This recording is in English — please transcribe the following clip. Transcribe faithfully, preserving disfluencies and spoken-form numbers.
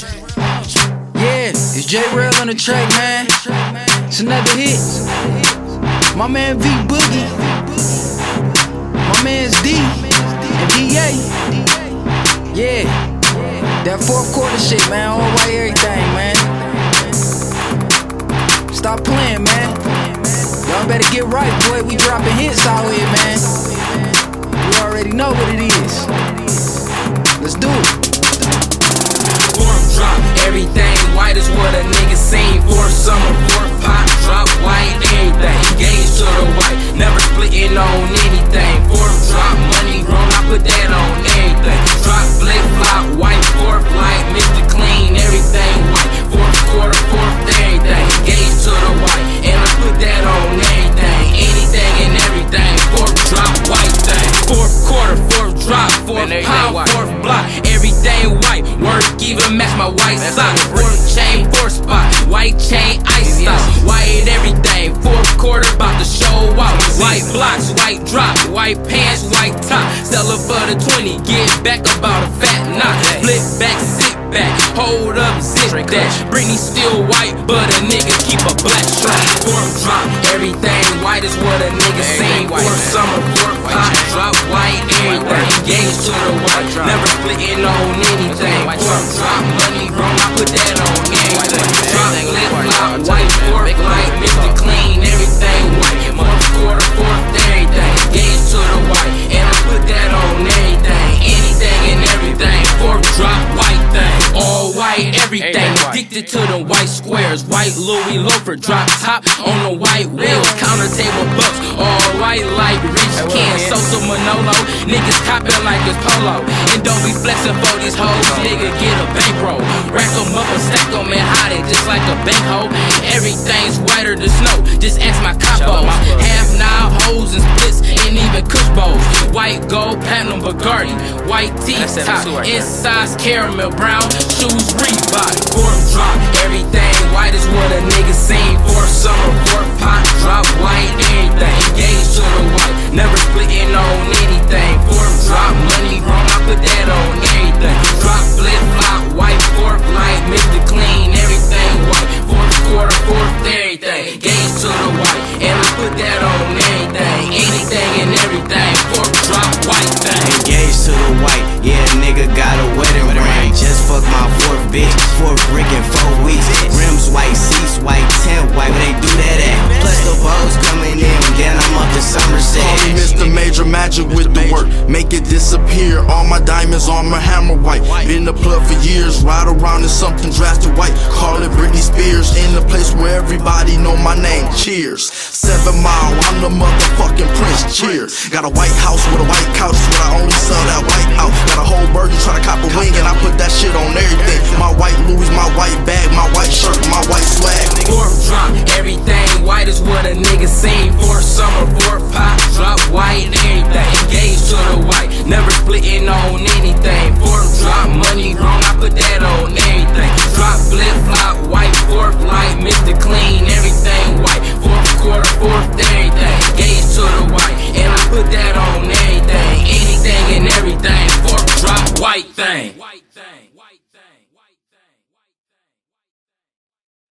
Yeah, it's J-Rail on the track, man. It's another hit. My man V Boogie, my man's D and D A. Yeah, that fourth quarter shit, man. All white everything, man. Stop playing, man. Y'all better get right, boy. We dropping hits out here, man. We already know what it is. Let's do it. Fourth drop, everything white is what a nigga seen. Fourth summer, fourth pop, drop white, everything. Engaged to the white, never splitting on anything. Fourth drop, money grown, I put that on everything. Drop, flip, flop, white, fourth light, Mister Clean, everything white. Fourth quarter, fourth everything. Engaged to the white, and I put that on anything. Anything and everything, fourth drop, white thing. Fourth quarter, fourth drop, fourth pound, fourth block, everything white. Work even match my white sock. Fourth chain, fourth spot, white chain, ice out. White everything, fourth quarter, about to show out. White blocks, white drop, white pants, white top. Sell it for the twenty, get back about a fat knot. Flip back, sit back, hold up, zip that. Britney still white, but a nigga keep a black strap. Fourth drop, everything white is what a nigga seen. Fourth summer, fourth pop, drop white, everything. Engaged to the white, never splitting on anything. Fourth drop, money grown, I put that on everything. Drop, lip, loud, white, fourth light, Mister Clean, everything white. Fourth quarter, fourth, everything. Engaged to the white, and I put that on everything. Anything and everything, fourth drop, white thing. All white, everything. Addicted to the white squares. White Louis loafer, drop top on the white wheels. Counter table bucks, all white like rich kids. Sosa Manolo, niggas copping like it's polo. And don't be flexing for these hoes, nigga, get a bankroll. Rack em up and stack em and hide it just like a bank hole. Everything's whiter than snow, just ask my capos. Half now hoes and splits and even cush bowls. White gold, platinum Bugatti, white T-top, insides caramel brown, shoes Reebok. Fourth drop, everything white is what a nigga seen. Fourth summer, fourth pot, drop white, everything. Engaged to the white, never splitting on anything. Fourth drop, money grown, I put that on everything. Drop, flip, flop, white, fourth light, Mister Clean, everything white. Fourth quarter, fourth everything, engaged to the white, and I put that on anything. Anything and everything, fourth drop, white thing. Engaged to the white, yeah, nigga got a wedding ring. Just fuck my fourth bitch, fourth brick in four weeks. Rims white, seats white, tent white, where they do that at? Plus the balls coming in, then I'm up to Somerset. Call me Mister Major Magic with the work, make it disappear. All my diamonds on my hammer white. Been the plug for years, ride around in something drastic white. Call it Britney Spears, in the place where everybody know my name. Cheers. Seven Mile, I'm the motherfucking prince. Cheers. Got a white house with a white couch, but I only sell that white out. Got a whole bird, you try to cop a wing, and I put that shit on everything. My white Louis, my white bag, my white shirt, my white swag. Fourth drop, everything white is what a nigga seen. Fourth summer,